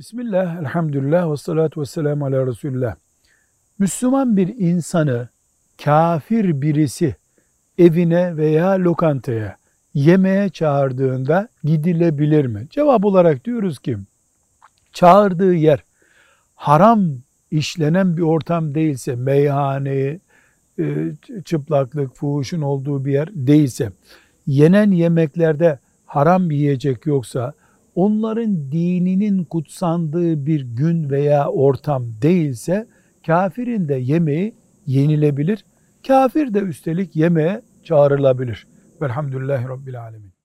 Bismillah, elhamdülillah ve salatu ve selamu ala Resulullah. Müslüman bir insanı kafir birisi evine veya lokantaya yemeğe çağırdığında gidilebilir mi? Cevap olarak diyoruz ki çağırdığı yer haram işlenen bir ortam değilse, meyhane, çıplaklık, fuhuşun olduğu bir yer değilse, yenen yemeklerde haram bir yiyecek yoksa, onların dininin kutsandığı bir gün veya ortam değilse kafirin de yemeği yenilebilir. Kafir de üstelik yemeğe çağrılabilir. Velhamdülillahi Rabbil Alemin.